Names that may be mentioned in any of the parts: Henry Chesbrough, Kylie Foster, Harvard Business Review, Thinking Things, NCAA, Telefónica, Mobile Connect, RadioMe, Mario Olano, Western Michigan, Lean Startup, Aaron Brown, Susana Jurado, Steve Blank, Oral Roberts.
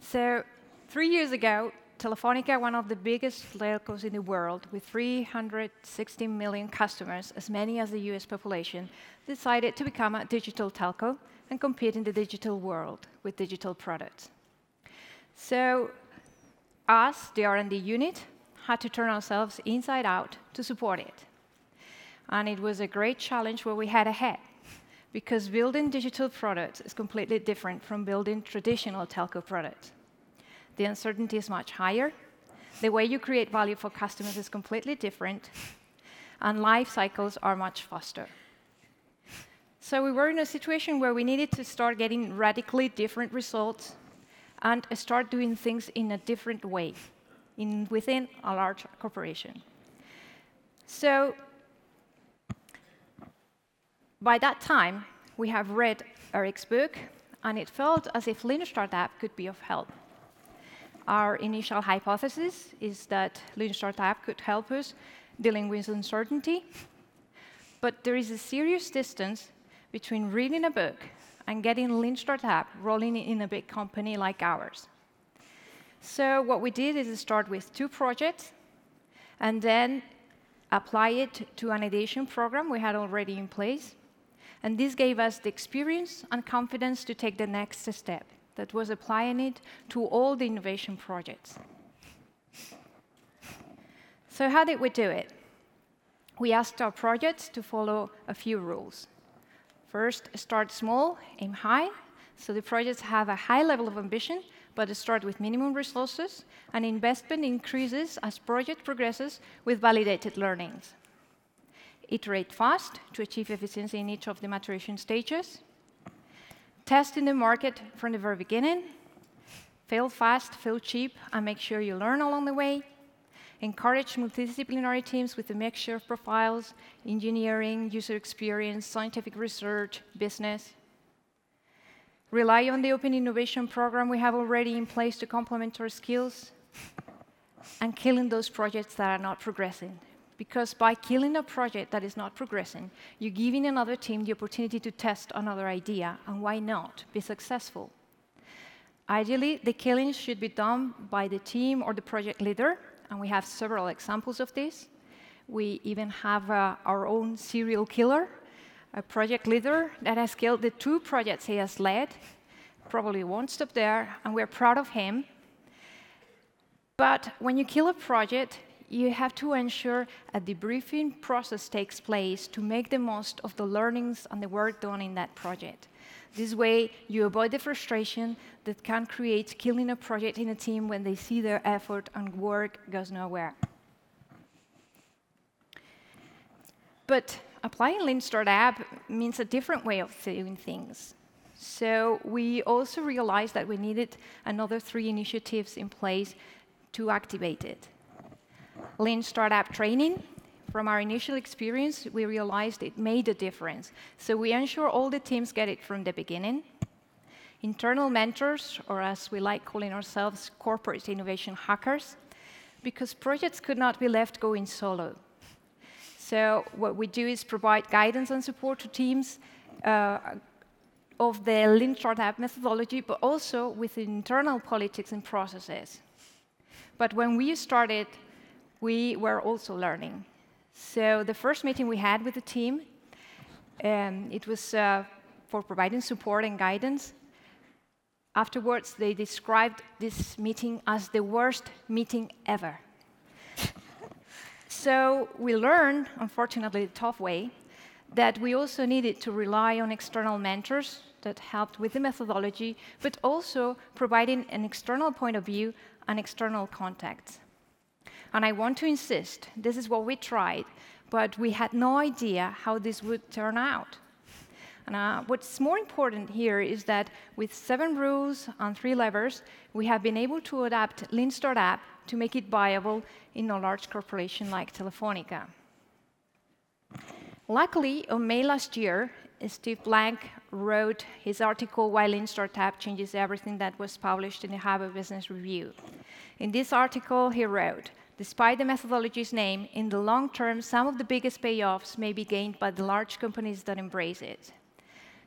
So 3 years ago, Telefónica, one of the biggest telcos in the world, with 360 million customers, as many as the US population, decided to become a digital telco and compete in the digital world with digital products. So us, the R&D unit, had to turn ourselves inside out to support it. And it was a great challenge what we had ahead, because building digital products is completely different from building traditional telco products. The uncertainty is much higher. The way you create value for customers is completely different. And life cycles are much faster. So we were in a situation where we needed to start getting radically different results and start doing things in a different way within a large corporation. So by that time, we have read Eric's book, and it felt as if Lean Startup could be of help. Our initial hypothesis is that Lean Startup could help us dealing with uncertainty. But there is a serious distance between reading a book and getting Lean Startup rolling in a big company like ours. So what we did is start with 2 projects and then apply it to an ideation program we had already in place. And this gave us the experience and confidence to take the next step. That was applying it to all the innovation projects. So how did we do it? We asked our projects to follow a few rules. First, start small, aim high. So the projects have a high level of ambition, but start with minimum resources, and investment increases as project progresses with validated learnings. Iterate fast to achieve efficiency in each of the maturation stages. Test in the market from the very beginning. Fail fast, fail cheap, and make sure you learn along the way. Encourage multidisciplinary teams with a mixture of profiles, engineering, user experience, scientific research, business. Rely on the open innovation program we have already in place to complement our skills. And killing those projects that are not progressing. Because by killing a project that is not progressing, you're giving another team the opportunity to test another idea, and why not be successful? Ideally, the killing should be done by the team or the project leader, and we have several examples of this. We even have our own serial killer, a project leader that has killed the 2 projects he has led, probably won't stop there, and we're proud of him. But when you kill a project, you have to ensure a debriefing process takes place to make the most of the learnings and the work done in that project. This way, you avoid the frustration that can create killing a project in a team when they see their effort and work goes nowhere. But applying Lean Startup means a different way of doing things. So we also realized that we needed another 3 initiatives in place to activate it. Lean Startup training. From our initial experience, we realized it made a difference. So we ensure all the teams get it from the beginning. Internal mentors, or as we like calling ourselves, corporate innovation hackers, because projects could not be left going solo. So what we do is provide guidance and support to teams of the Lean Startup methodology, but also with internal politics and processes. But when we started, we were also learning. So the first meeting we had with the team, it was for providing support and guidance. Afterwards, they described this meeting as the worst meeting ever. So we learned, unfortunately, the tough way, that we also needed to rely on external mentors that helped with the methodology, but also providing an external point of view and external contacts. And I want to insist, this is what we tried, but we had no idea how this would turn out. And what's more important here is that with 7 rules and 3 levers, we have been able to adapt Lean Startup to make it viable in a large corporation like Telefónica. Luckily, on May last year, Steve Blank wrote his article, "Why Lean Startup Changes Everything," that was published in the Harvard Business Review. In this article, he wrote, "Despite the methodology's name, in the long term, some of the biggest payoffs may be gained by the large companies that embrace it."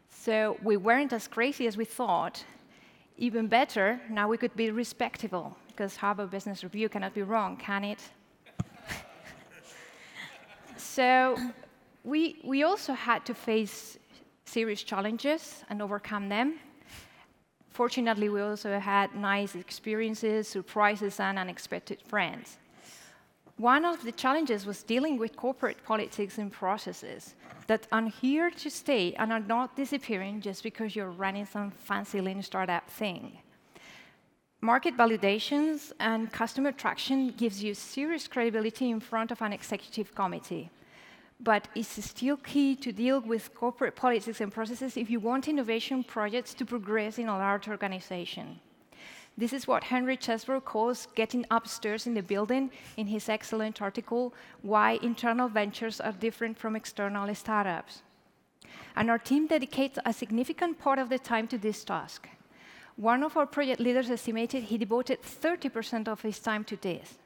So we weren't as crazy as we thought. Even better, now we could be respectable, because Harvard Business Review cannot be wrong, can it? So we also had to face serious challenges and overcome them. Fortunately, we also had nice experiences, surprises, and unexpected friends. One of the challenges was dealing with corporate politics and processes that are here to stay and are not disappearing just because you're running some fancy Lean Startup thing. Market validations and customer traction gives you serious credibility in front of an executive committee. But it's still key to deal with corporate politics and processes if you want innovation projects to progress in a large organization. This is what Henry Chesbrough calls getting upstairs in the building in his excellent article, Why Internal Ventures Are Different from External Startups. And our team dedicates a significant part of the time to this task. One of our project leaders estimated he devoted 30% of his time to this.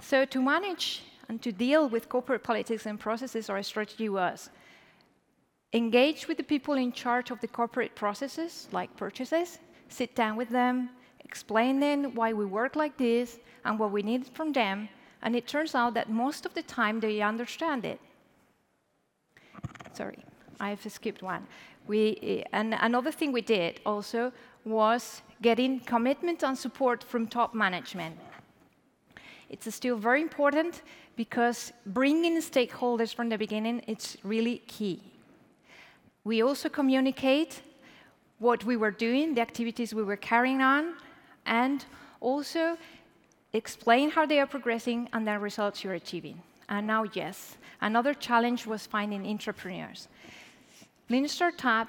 So to manage and to deal with corporate politics and processes, our strategy was engage with the people in charge of the corporate processes, like purchases, sit down with them, explain them why we work like this and what we need from them, and it turns out that most of the time they understand it. Sorry, I've skipped one. And another thing we did also was getting commitment and support from top management. It's still very important because bringing stakeholders from the beginning, it's really key. We also communicate what we were doing, the activities we were carrying on, and also explain how they are progressing and the results you're achieving. And now, yes, another challenge was finding entrepreneurs. Lean Startup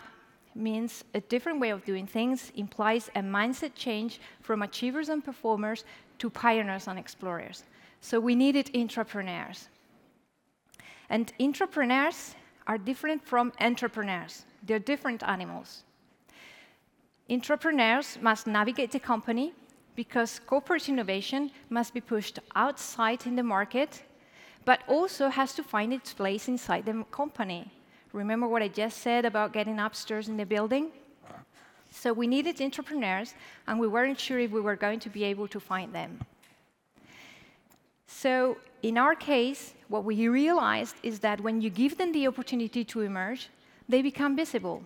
means a different way of doing things, implies a mindset change from achievers and performers to pioneers and explorers. So we needed entrepreneurs. And entrepreneurs are different from entrepreneurs. They're different animals. Entrepreneurs must navigate the company because corporate innovation must be pushed outside in the market, but also has to find its place inside the company. Remember what I just said about getting upstairs in the building? So we needed entrepreneurs, and we weren't sure if we were going to be able to find them. So in our case, what we realized is that when you give them the opportunity to emerge, they become visible.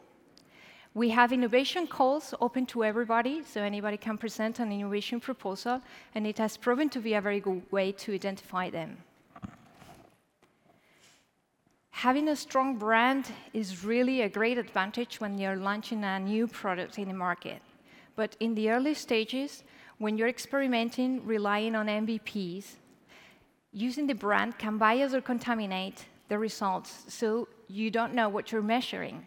We have innovation calls open to everybody, so anybody can present an innovation proposal, and it has proven to be a very good way to identify them. Having a strong brand is really a great advantage when you're launching a new product in the market. But in the early stages, when you're experimenting, relying on MVPs, using the brand can bias or contaminate the results, so you don't know what you're measuring.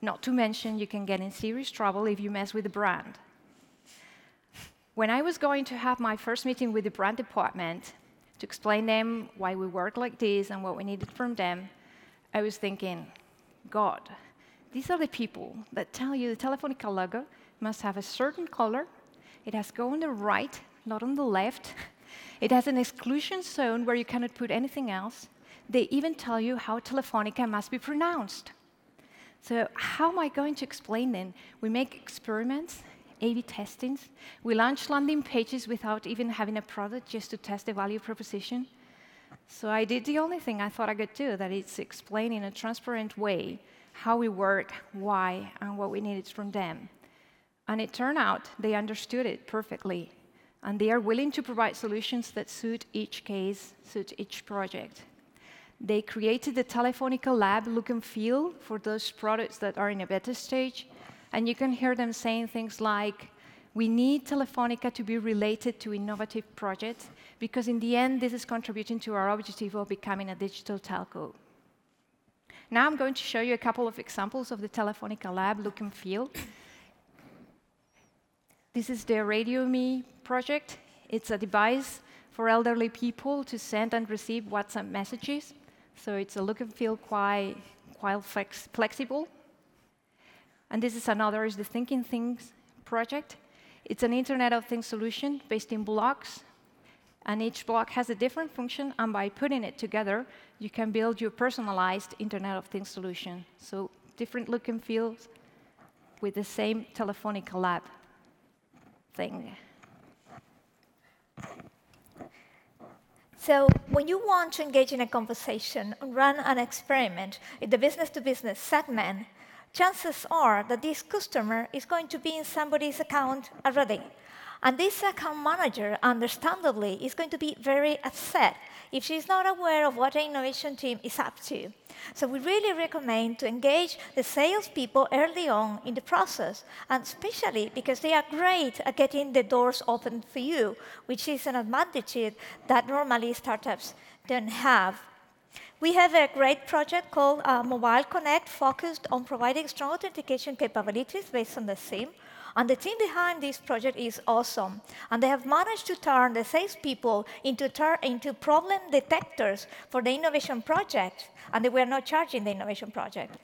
Not to mention, you can get in serious trouble if you mess with the brand. When I was going to have my first meeting with the brand department to explain them why we work like this and what we needed from them, I was thinking, God, these are the people that tell you the Telefónica logo must have a certain color, it has to go on the right, not on the left, it has an exclusion zone where you cannot put anything else, they even tell you how Telefónica must be pronounced. So how am I going to explain then? We make experiments, A/B testings. We launch landing pages without even having a product just to test the value proposition. So I did the only thing I thought I could do, that is explain in a transparent way how we work, why, and what we needed from them. And it turned out they understood it perfectly. And they are willing to provide solutions that suit each case, suit each project. They created the Telefónica Lab look and feel for those products that are in a beta stage. And you can hear them saying things like, we need Telefónica to be related to innovative projects, because in the end, this is contributing to our objective of becoming a digital telco. Now I'm going to show you a couple of examples of the Telefónica Lab look and feel. This is the RadioMe project. It's a device for elderly people to send and receive WhatsApp messages. So it's a look and feel quite flexible. And this is another, is the Thinking Things project. It's an Internet of Things solution based in blocks. And each block has a different function. And by putting it together, you can build your personalized Internet of Things solution. So different look and feels, with the same Telefónica lab thing. So when you want to engage in a conversation and run an experiment in the business-to-business segment, chances are that this customer is going to be in somebody's account already. And this account manager, understandably, is going to be very upset if she's not aware of what the innovation team is up to. So we really recommend to engage the salespeople early on in the process, and especially because they are great at getting the doors open for you, which is an advantage that normally startups don't have. We have a great project called Mobile Connect, focused on providing strong authentication capabilities based on the SIM. And the team behind this project is awesome. And they have managed to turn the salespeople into problem detectors for the innovation project. And they were not charging the innovation project.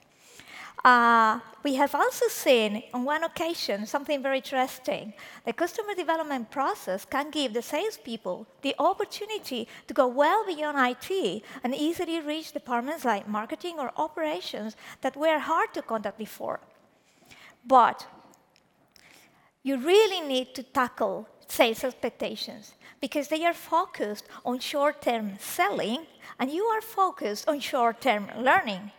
We have also seen, on one occasion, something very interesting. The customer development process can give the salespeople the opportunity to go well beyond IT and easily reach departments like marketing or operations that were hard to contact before. But you really need to tackle sales expectations, because they are focused on short-term selling, and you are focused on short-term learning.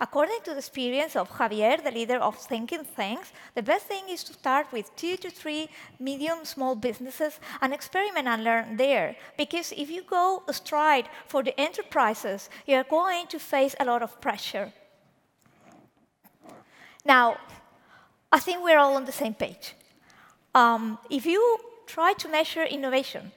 According to the experience of Javier, the leader of Thinking Things, the best thing is to start with 2 to 3 medium-small businesses and experiment and learn there. Because if you go astride for the enterprises, you are going to face a lot of pressure. Now, I think we're all on the same page. If you try to measure innovation,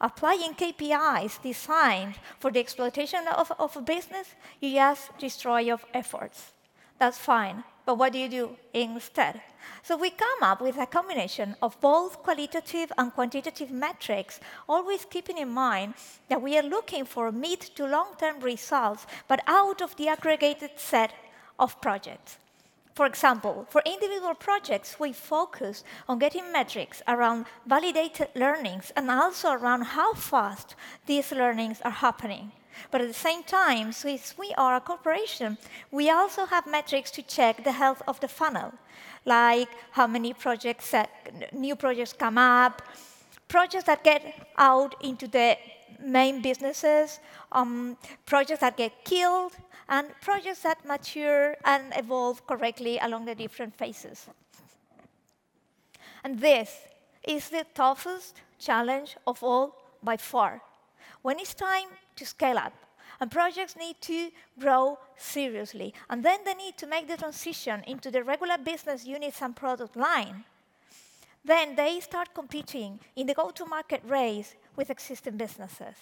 applying KPIs designed for the exploitation of a business, you just destroy your efforts. That's fine, but what do you do instead? So we come up with a combination of both qualitative and quantitative metrics, always keeping in mind that we are looking for mid to long-term results, but out of the aggregated set of projects. For example, for individual projects, we focus on getting metrics around validated learnings and also around how fast these learnings are happening. But at the same time, since we are a corporation, we also have metrics to check the health of the funnel, like how many projects, new projects come up, projects that get out into the main businesses, projects that get killed, and projects that mature and evolve correctly along the different phases. And this is the toughest challenge of all by far, when it's time to scale up. And projects need to grow seriously. And then they need to make the transition into the regular business units and product line. Then they start competing in the go-to-market race with existing businesses.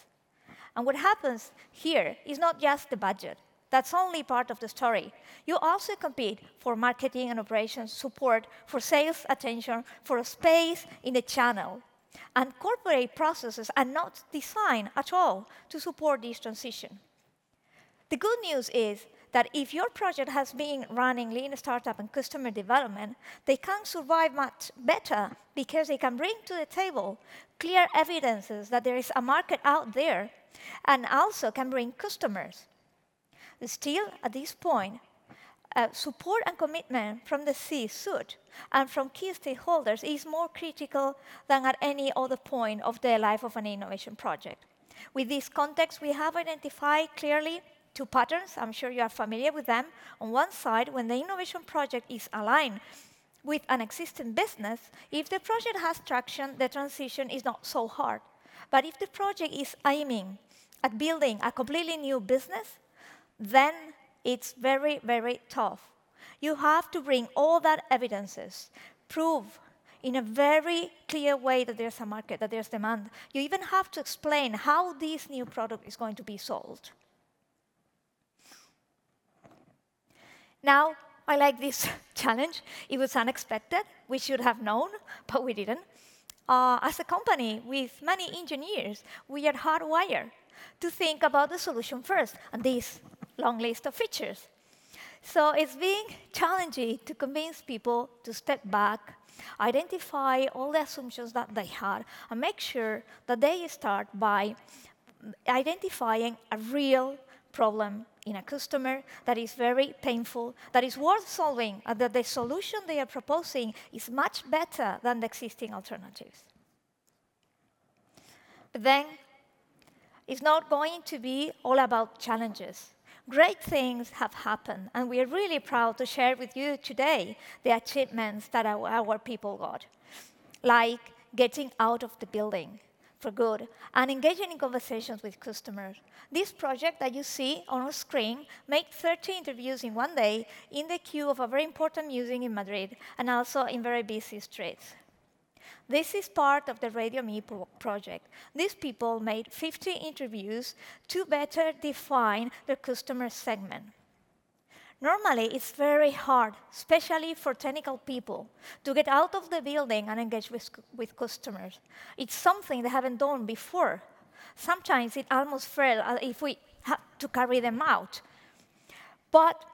And what happens here is not just the budget. That's only part of the story. You also compete for marketing and operations support, for sales attention, for a space in the channel. And corporate processes are not designed at all to support this transition. The good news is that if your project has been running lean startup and customer development, they can survive much better because they can bring to the table clear evidences that there is a market out there, and also can bring customers. Still, at this point, support and commitment from the C-suite and from key stakeholders is more critical than at any other point of the life of an innovation project. With this context, we have identified clearly two patterns. I'm sure you are familiar with them. On one side, when the innovation project is aligned with an existing business, if the project has traction, the transition is not so hard. But if the project is aiming at building a completely new business, then it's very, very tough. You have to bring all that evidences, prove in a very clear way that there's a market, that there's demand. You even have to explain how this new product is going to be sold. Now, I like this challenge. It was unexpected. We should have known, but we didn't. As a company with many engineers, we are hardwired to think about the solution first, and this long list of features. So it's being challenging to convince people to step back, identify all the assumptions that they had, and make sure that they start by identifying a real problem in a customer that is very painful, that is worth solving, and that the solution they are proposing is much better than the existing alternatives. But then, it's not going to be all about challenges. Great things have happened, and we are really proud to share with you today the achievements that our people got, like getting out of the building for good, and engaging in conversations with customers. This project that you see on our screen made 30 interviews in one day in the queue of a very important museum in Madrid, and also in very busy streets. This is part of the RadioMe project. These people made 50 interviews to better define their customer segment. Normally, it's very hard, especially for technical people, to get out of the building and engage with customers. It's something they haven't done before. Sometimes it almost fails if we have to carry them out. But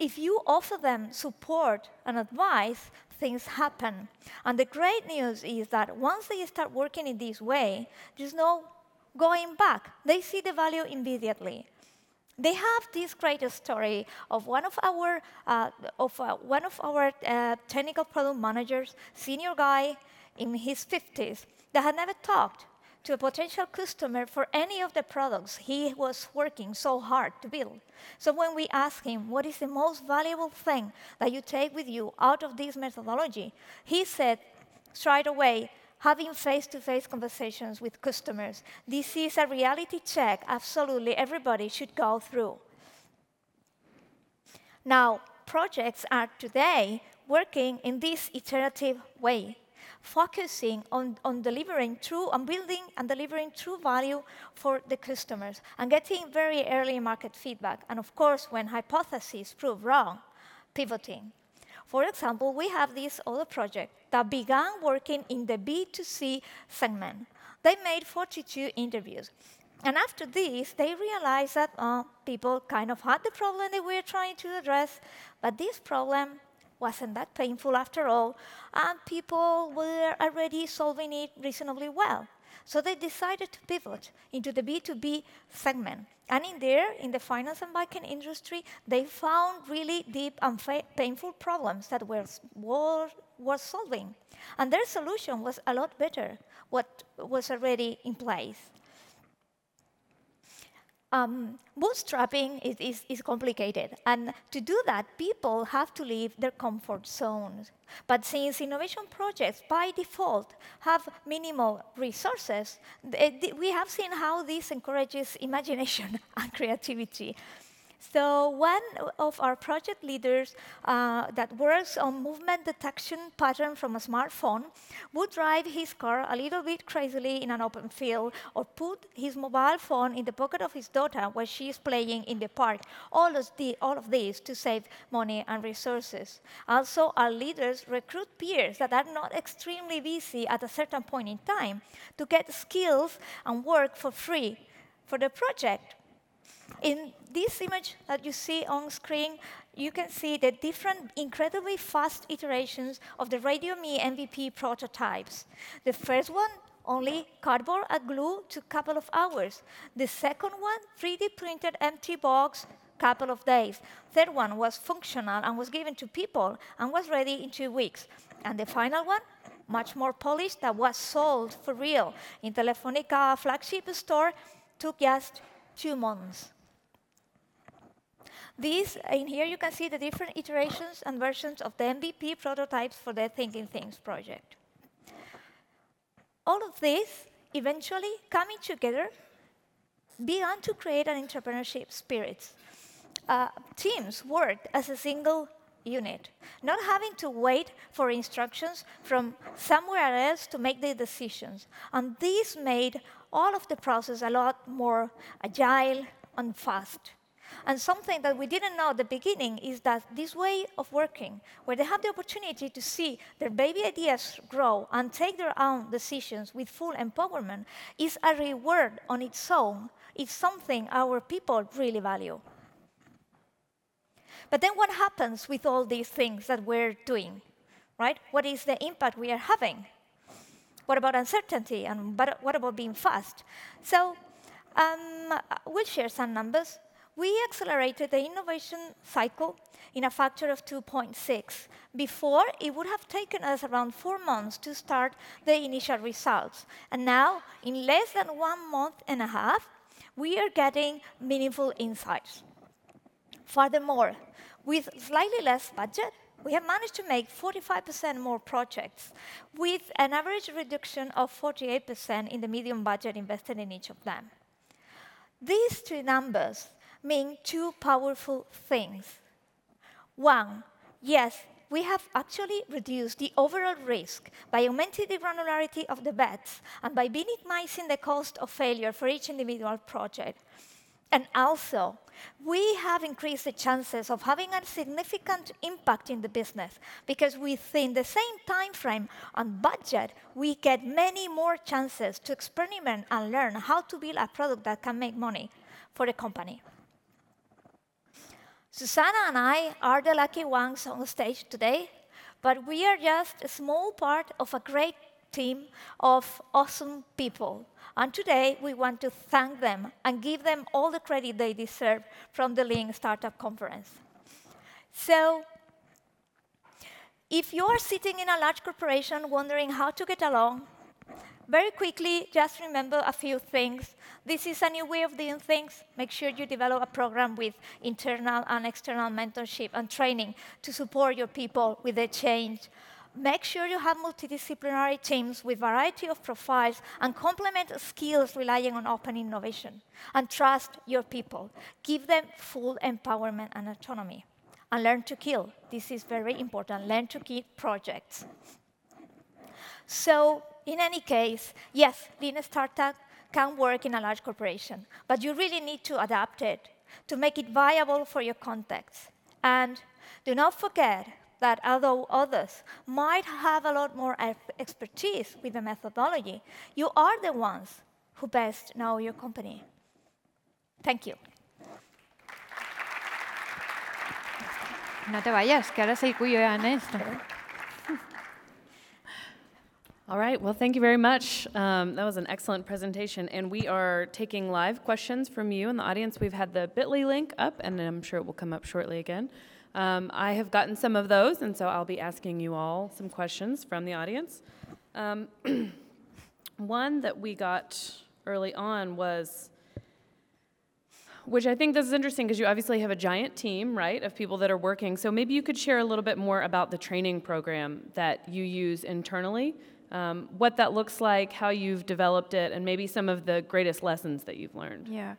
if you offer them support and advice, things happen. And the great news is that once they start working in this way, there's no going back. They see the value immediately. They have this great story of one of our technical product managers, senior guy in his 50s, that had never talked to a potential customer for any of the products he was working so hard to build. So when we asked him, what is the most valuable thing that you take with you out of this methodology, he said straight away, having face-to-face conversations with customers. This is a reality check absolutely everybody should go through. Now, projects are today working in this iterative way, focusing on delivering true, on building and delivering true value for the customers, and getting very early market feedback. And of course, when hypotheses prove wrong, pivoting. For example, we have this other project that began working in the B2C segment. They made 42 interviews. And after this, they realized that people kind of had the problem they were trying to address, but this problem wasn't that painful after all, and people were already solving it reasonably well. So they decided to pivot into the B2B segment. And in there, in the finance and banking industry, they found really deep and painful problems that were solving. And their solution was a lot better what was already in place. Bootstrapping is complicated. And to do that, people have to leave their comfort zones. But since innovation projects, by default, have minimal resources, we have seen how this encourages imagination and creativity. So one of our project leaders that works on movement detection pattern from a smartphone would drive his car a little bit crazily in an open field, or put his mobile phone in the pocket of his daughter while she is playing in the park. All of this to save money and resources. Also, our leaders recruit peers that are not extremely busy at a certain point in time to get skills and work for free for the project. In this image that you see on screen, you can see the different incredibly fast iterations of the RadioMe MVP prototypes. The first one, only cardboard and glue, took a couple of hours. The second one, 3D printed empty box, couple of days. Third one was functional and was given to people and was ready in 2 weeks. And the final one, much more polished, that was sold for real in Telefónica flagship store, took just 2 months. These, in here, you can see the different iterations and versions of the MVP prototypes for the Thinking Things project. All of this, eventually coming together, began to create an entrepreneurship spirit. Teams worked as a single unit, not having to wait for instructions from somewhere else to make the decisions. And this made all of the process a lot more agile and fast. And something that we didn't know at the beginning is that this way of working, where they have the opportunity to see their baby ideas grow and take their own decisions with full empowerment, is a reward on its own. It's something our people really value. But then what happens with all these things that we're doing, right? What is the impact we are having? What about uncertainty, and what about being fast? So we'll share some numbers. we accelerated the innovation cycle in a factor of 2.6. Before, it would have taken us around 4 months to start the initial results. And now, in less than 1.5 months, we are getting meaningful insights. Furthermore, with slightly less budget, we have managed to make 45% more projects, with an average reduction of 48% in the median budget invested in each of them. These two numbers mean two powerful things. One, yes, we have actually reduced the overall risk by augmenting the granularity of the bets and by minimizing the cost of failure for each individual project. And also, we have increased the chances of having a significant impact in the business, because within the same time frame and budget, we get many more chances to experiment and learn how to build a product that can make money for the company. Susana and I are the lucky ones on stage today, but we are just a small part of a great team of awesome people. And today, we want to thank them and give them all the credit they deserve from the Lean Startup Conference. So, if you are sitting in a large corporation wondering how to get along, very quickly, just remember a few things. This is a new way of doing things. Make sure you develop a program with internal and external mentorship and training to support your people with the change. Make sure you have multidisciplinary teams with a variety of profiles and complement skills relying on open innovation. And trust your people. Give them full empowerment and autonomy. And learn to kill. This is very important. Learn to kill projects. So in any case, yes, Lean Startup can work in a large corporation, but you really need to adapt it to make it viable for your context. And do not forget that although others might have a lot more expertise with the methodology, you are the ones who best know your company. Thank you. No te vayas, que ahora soy cuyo en esto. All right, well, thank you very much. That was an excellent presentation. And we are taking live questions from you in the audience. We've had the bit.ly link up, and I'm sure it will come up shortly again. I have gotten some of those, and so I'll be asking you all some questions from the audience. One that we got early on was, which I think this is interesting because you obviously have a giant team, right, of people that are working. So maybe you could share a little bit more about the training program that you use internally, what that looks like, how you've developed it, and maybe some of the greatest lessons that you've learned. Yeah.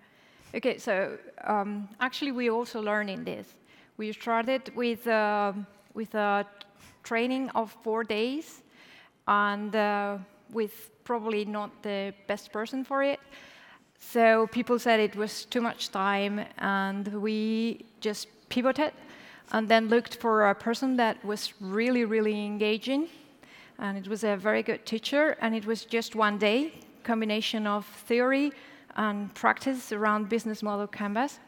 Okay, so actually we also learn in this. We started with a training of 4 days, and with probably not the best person for it. So people said it was too much time, and we just pivoted, and then looked for a person that was really, really engaging. And it was a very good teacher, and it was just 1 day, combination of theory and practice around business model canvas.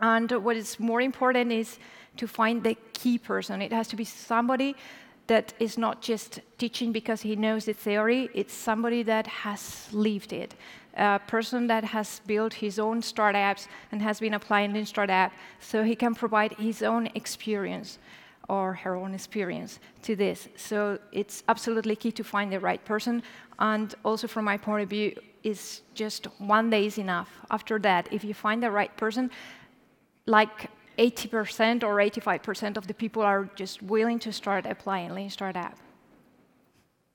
And what is more important is to find the key person. It has to be somebody that is not just teaching because he knows the theory. It's somebody that has lived it, a person that has built his own startups and has been applying in startup, so he can provide his own experience or her own experience to this. So it's absolutely key to find the right person. And also from my point of view, it's just 1 day is enough. After that, if you find the right person, like 80% or 85% of the people are just willing to start applying Lean Startup.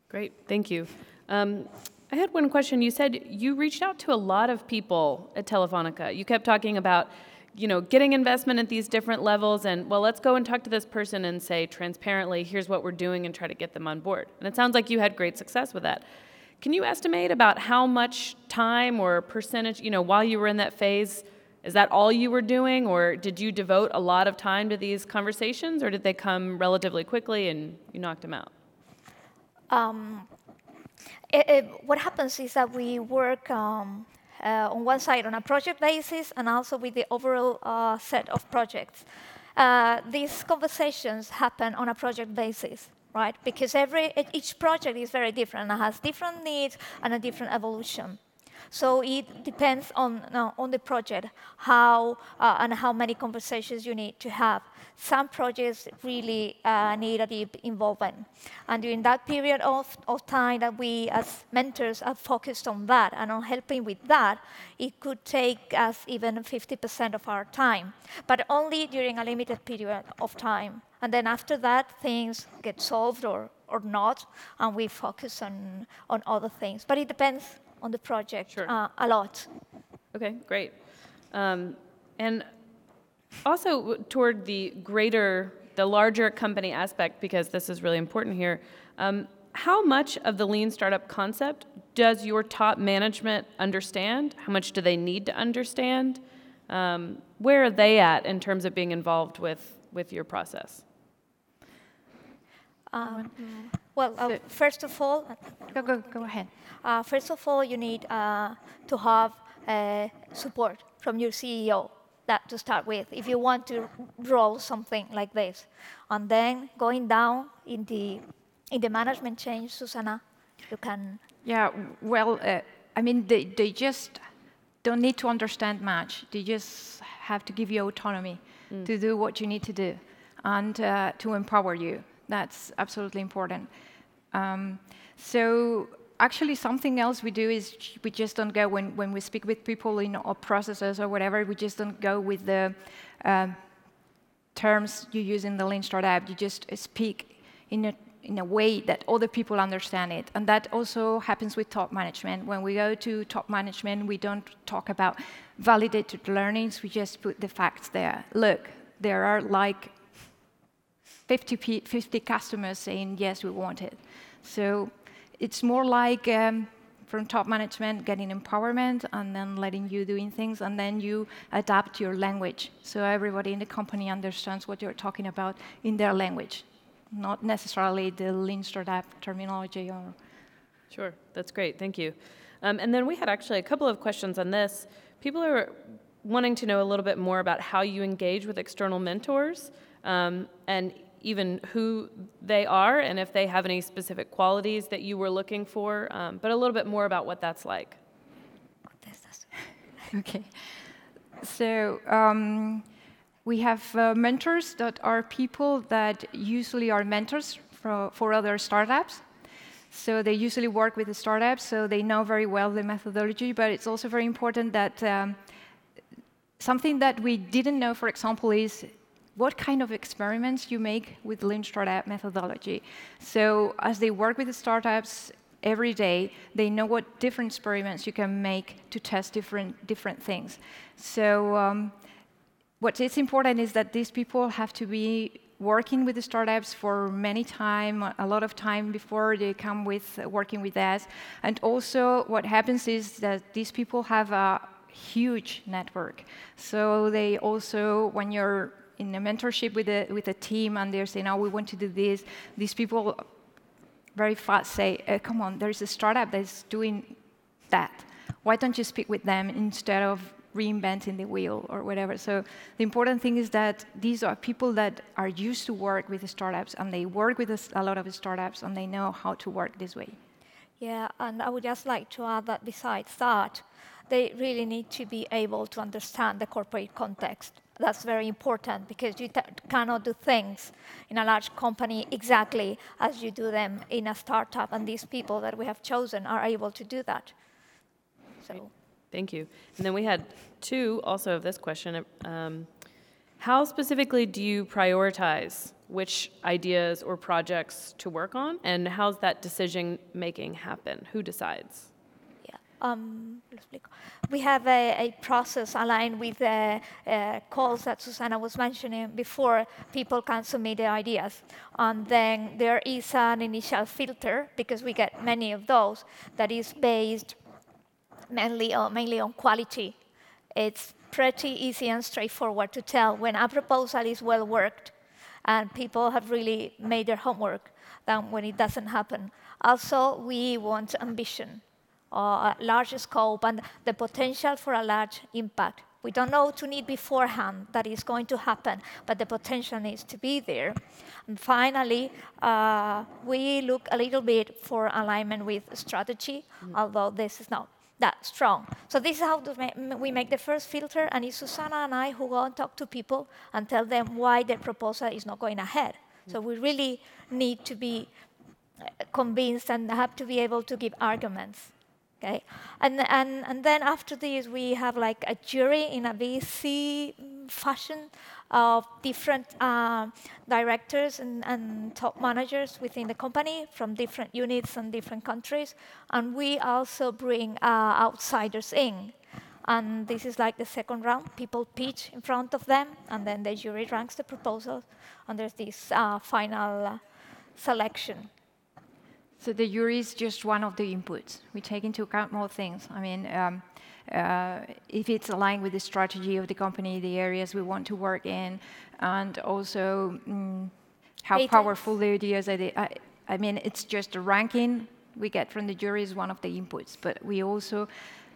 Great, thank you. I had one question. You said you reached out to a lot of people at Telefónica. You kept talking about, you know, getting investment at these different levels and, well, let's go and talk to this person and say transparently, here's what we're doing and try to get them on board. And it sounds like you had great success with that. Can you estimate about how much time or percentage, you know, while you were in that phase? Is that all you were doing, or did you devote a lot of time to these conversations, or did they come relatively quickly and you knocked them out? What happens is that we work on one side on a project basis and also with the overall set of projects. These conversations happen on a project basis, right? Because each project is very different and has different needs and a different evolution. So it depends on the project, how and how many conversations you need to have. Some projects really need a deep involvement. And during that period of time that we as mentors are focused on that and on helping with that, it could take us even 50% of our time, but only during a limited period of time. And then after that, things get solved or not, and we focus on other things. But it depends on the project a lot. OK, great. And also toward the larger company aspect, because this is really important here, how much of the Lean Startup concept does your top management understand? How much do they need to understand? Where are they at in terms of being involved with your process? Well, first of all, go ahead. First of all, you need to have support from your CEO to start with, if you want to roll something like this. And then going down in the management chain, Susana, you can. Yeah, well, I mean, they just don't need to understand much. They just have to give you autonomy to do what you need to do and to empower you. That's absolutely important. So actually, something else we do is we just don't go, when we speak with people in our processes or whatever, we just don't go with the terms you use in the Lean Startup. You just speak in a way that other people understand it. And that also happens with top management. When we go to top management, we don't talk about validated learnings. We just put the facts there. Look, there are like 50 customers saying, yes, we want it. So it's more like from top management getting empowerment and then letting you doing things, and then you adapt your language. So everybody in the company understands what you're talking about in their language, not necessarily the Lean Startup terminology. Or sure, that's great. Thank you. And then we had actually a couple of questions on this. People are wanting to know a little bit more about how you engage with external mentors. And even who they are and if they have any specific qualities that you were looking for, but a little bit more about what that's like. Okay. So we have mentors that are people that usually are mentors for other startups. So they usually work with the startups, so they know very well the methodology, but it's also very important that something that we didn't know, for example, is what kind of experiments you make with Lean Startup methodology. So as they work with the startups every day, they know what different experiments you can make to test different things. So what is important is that these people have to be working with the startups for a lot of time before they come with working with us. And also what happens is that these people have a huge network. So they also, when you're in a mentorship with a team, and they're saying, oh, we want to do this, these people very fast say, come on, there's a startup that's doing that. Why don't you speak with them instead of reinventing the wheel or whatever? So the important thing is that these are people that are used to work with the startups, and they work with a lot of startups, and they know how to work this way. Yeah, and I would just like to add that besides that, they really need to be able to understand the corporate context. That's very important, because you cannot do things in a large company exactly as you do them in a startup, and these people that we have chosen are able to do that. So, thank you. And then we had two also of this question. How specifically do you prioritize which ideas or projects to work on, and how's that decision-making happen? Who decides? We have a process aligned with the calls that Susana was mentioning before. People can submit their ideas. And then there is an initial filter, because we get many of those, that is based mainly on quality. It's pretty easy and straightforward to tell when a proposal is well worked and people have really made their homework than when it doesn't happen. Also, we want ambition. Or a large scope and the potential for a large impact. We don't know to need beforehand that is going to happen, but the potential needs to be there. And finally, we look a little bit for alignment with strategy, although this is not that strong. So this is how we make the first filter, and it's Susana and I who go and talk to people and tell them why their proposal is not going ahead. So we really need to be convinced and have to be able to give arguments. Okay, and then after this, we have like a jury in a VC fashion of different directors and top managers within the company from different units and different countries. And we also bring outsiders in. And this is like the second round. People pitch in front of them, and then the jury ranks the proposal. And there's this final selection. So the jury is just one of the inputs. We take into account more things. I mean, if it's aligned with the strategy of the company, the areas we want to work in, and also how powerful the ideas are. I mean, it's just a ranking we get from the jury is one of the inputs. But we also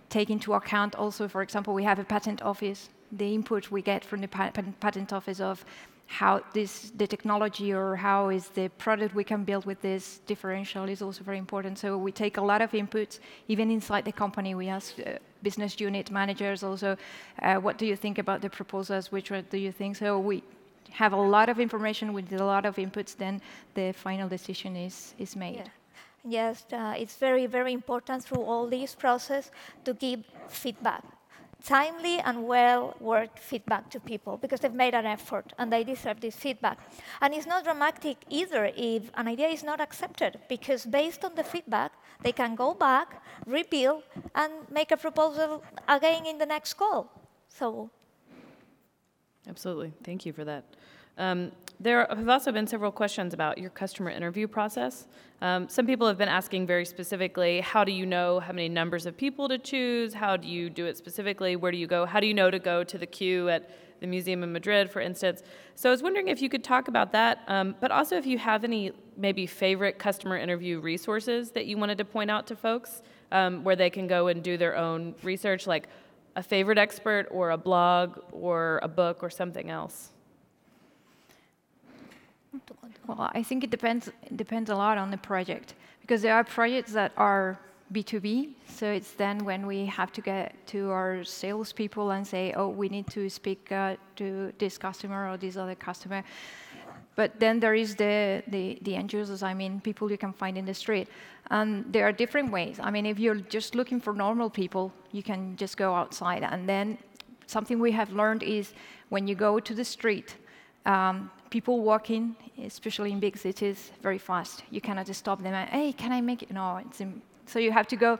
take into account also, for example, we have a patent office. The input we get from the patent office of how the technology or how is the product we can build with this differential is also very important. So we take a lot of inputs, even inside the company. We ask business unit managers also, what do you think about the proposals? Which one do you think? So we have a lot of information with a lot of inputs. Then the final decision is made. Yeah. Yes, it's very, very important through all this process to give feedback. Timely and well-worked feedback to people, because they've made an effort, and they deserve this feedback. And it's not dramatic either if an idea is not accepted, because based on the feedback, they can go back, rebuild, and make a proposal again in the next call. So, absolutely. Thank you for that. There have also been several questions about your customer interview process. Some people have been asking very specifically, how do you know how many numbers of people to choose? How do you do it specifically? Where do you go? How do you know to go to the queue at the museum in Madrid, for instance? So I was wondering if you could talk about that, but also if you have any maybe favorite customer interview resources that you wanted to point out to folks where they can go and do their own research, like a favorite expert or a blog or a book or something else. Well, I think it depends a lot on the project, because there are projects that are B2B, so it's then when we have to get to our salespeople and say, oh, we need to speak to this customer or this other customer. But then there is the end users, I mean, people you can find in the street. And there are different ways. I mean, if you're just looking for normal people, you can just go outside. And then something we have learned is when you go to the street, people walking, especially in big cities, very fast. You cannot just stop them. Hey, can I make it? No. So you have to go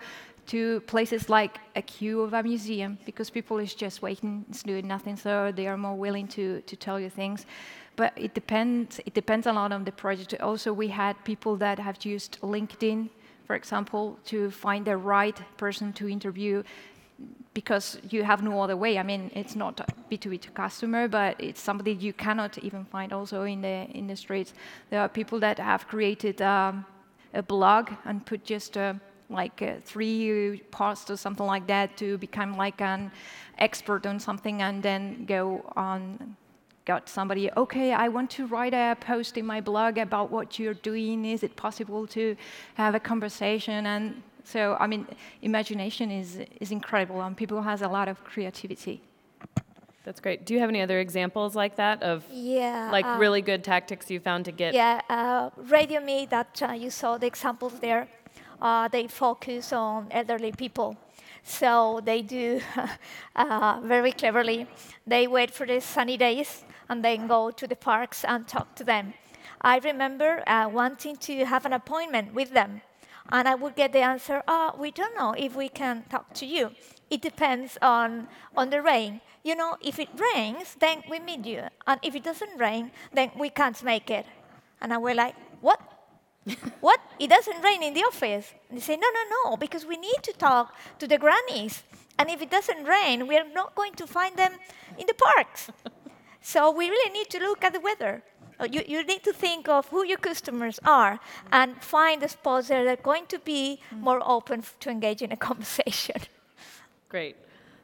to places like a queue of a museum, because people is just waiting, it's doing nothing. So they are more willing to tell you things. But it depends a lot on the project. Also, we had people that have used LinkedIn, for example, to find the right person to interview, because you have no other way. I mean, it's not B2B to customer, but it's somebody you cannot even find also in the streets. There are people that have created a blog and put just like 3 posts or something like that to become like an expert on something, and then got somebody, okay, I want to write a post in my blog about what you're doing. Is it possible to have a conversation? And so, I mean, imagination is incredible, and people has a lot of creativity. That's great. Do you have any other examples like that of really good tactics you found to get? Yeah, RadioMe that you saw the examples there. They focus on elderly people. So they do very cleverly. They wait for the sunny days and then go to the parks and talk to them. I remember wanting to have an appointment with them. And I would get the answer, we don't know if we can talk to you. It depends on the rain. You know, if it rains, then we meet you. And if it doesn't rain, then we can't make it. And I was like, what? What? It doesn't rain in the office? And they say, no, because we need to talk to the grannies. And if it doesn't rain, we are not going to find them in the parks. So we really need to look at the weather. You need to think of who your customers are and find the spots that are going to be more open to engage in a conversation. Great.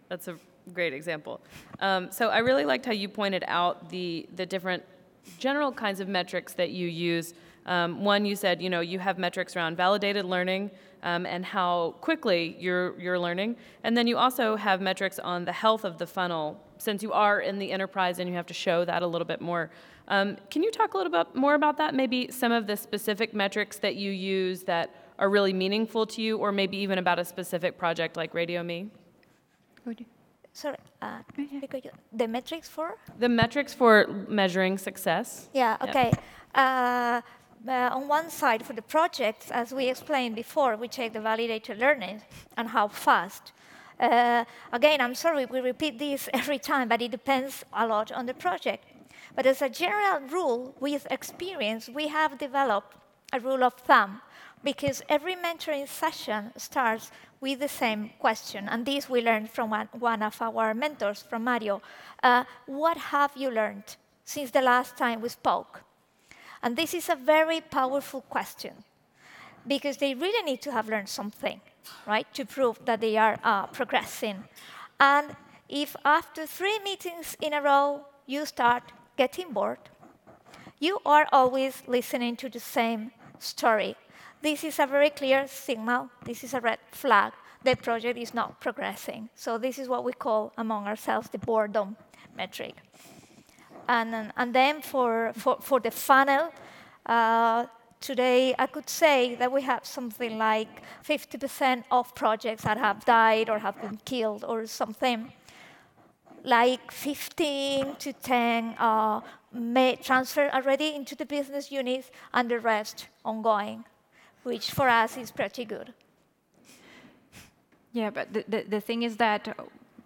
That's a great example. So I really liked how you pointed out the different general kinds of metrics that you use One, you said, you have metrics around validated learning and how quickly you're learning. And then you also have metrics on the health of the funnel, since you are in the enterprise and you have to show that a little bit more. Can you talk a little bit more about that? Maybe some of the specific metrics that you use that are really meaningful to you, or maybe even about a specific project like RadioMe? Sorry, the metrics for? The metrics for measuring success. Yeah, okay. Yeah. On one side, for the projects, as we explained before, we check the validated learning and how fast. Again, I'm sorry we repeat this every time, but it depends a lot on the project. But as a general rule, with experience, we have developed a rule of thumb, because every mentoring session starts with the same question. And this we learned from one of our mentors, from Mario. What have you learned since the last time we spoke? And this is a very powerful question, because they really need to have learned something, right, to prove that they are progressing. And if after 3 meetings in a row you start getting bored, you are always listening to the same story. This is a very clear signal. This is a red flag. The project is not progressing. So this is what we call among ourselves the boredom metric. And then for the funnel, today I could say that we have something like 50% of projects that have died or have been killed or something. Like 15 to 10 may transfer already into the business units, and the rest ongoing, which for us is pretty good. Yeah, but the thing is that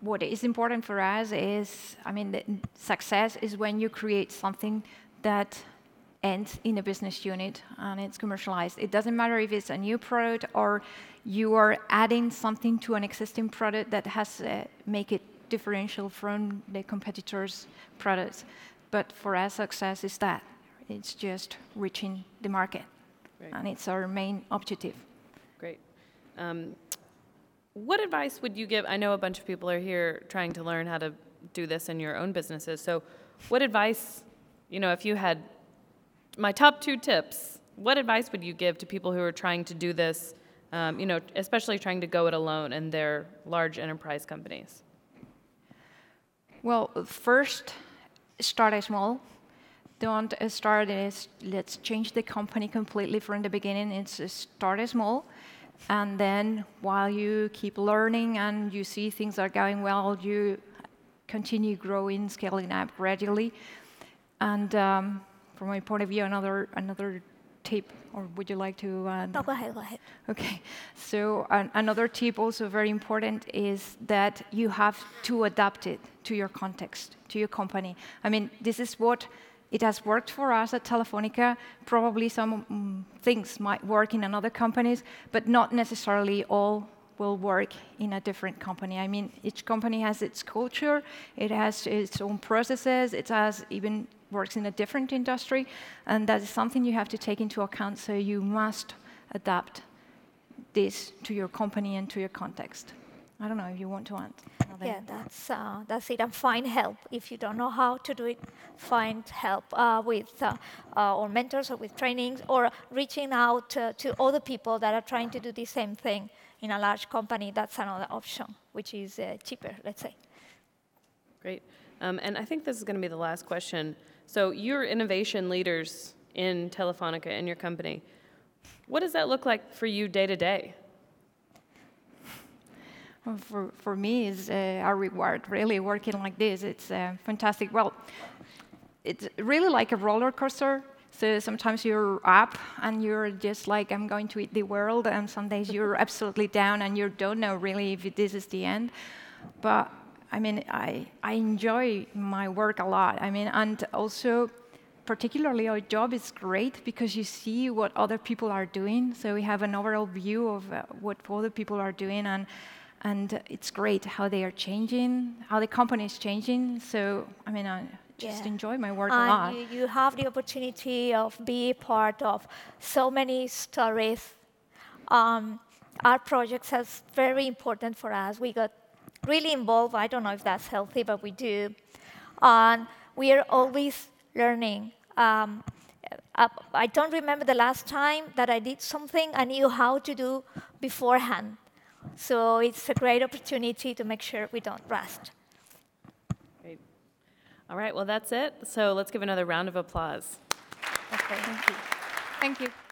what is important for us is, success is when you create something that ends in a business unit and it's commercialized. It doesn't matter if it's a new product or you are adding something to an existing product that has make it differential from the competitors' products. But for us, success is that. It's just reaching the market. Right. And it's our main objective. Great. What advice would you give? I know a bunch of people are here trying to learn how to do this in your own businesses. So what advice, if you had my top 2 tips, what advice would you give to people who are trying to do this, especially trying to go it alone in their large enterprise companies? Well, first, start small. Don't start as, let's change the company completely from the beginning. It's start small. And then while you keep learning and you see things are going well, you continue growing, scaling up gradually. And from my point of view, another tip, or would you like to? No, go ahead. Okay. So another tip, also very important, is that you have to adapt it to your context, to your company. This is what it has worked for us at Telefónica. Probably some things might work in other companies, but not necessarily all will work in a different company. Each company has its culture, it has its own processes, it has even works in a different industry, and that is something you have to take into account, so you must adapt this to your company and to your context. I don't know if you want to add. Yeah, that's it. And find help. If you don't know how to do it, find help with or mentors or with trainings, or reaching out to other people that are trying to do the same thing in a large company. That's another option, which is cheaper, let's say. Great. And I think this is going to be the last question. So you're innovation leaders in Telefónica, in your company. What does that look like for you day to day? For me, it's a reward, really, working like this. It's fantastic. Well, it's really like a roller coaster. So sometimes you're up and you're just like, I'm going to eat the world. And some days you're absolutely down and you don't know really if this is the end. But I enjoy my work a lot. And also, particularly our job is great because you see what other people are doing. So we have an overall view of what other people are doing. And it's great how they are changing, how the company is changing. So, I just enjoy my work a lot. You have the opportunity of being part of so many stories. Our projects are very important for us. We got really involved. I don't know if that's healthy, but we do. And we are always learning. I don't remember the last time that I did something I knew how to do beforehand. So it's a great opportunity to make sure we don't rust. Great. All right, well, that's it. So let's give another round of applause. Okay, thank you. Thank you.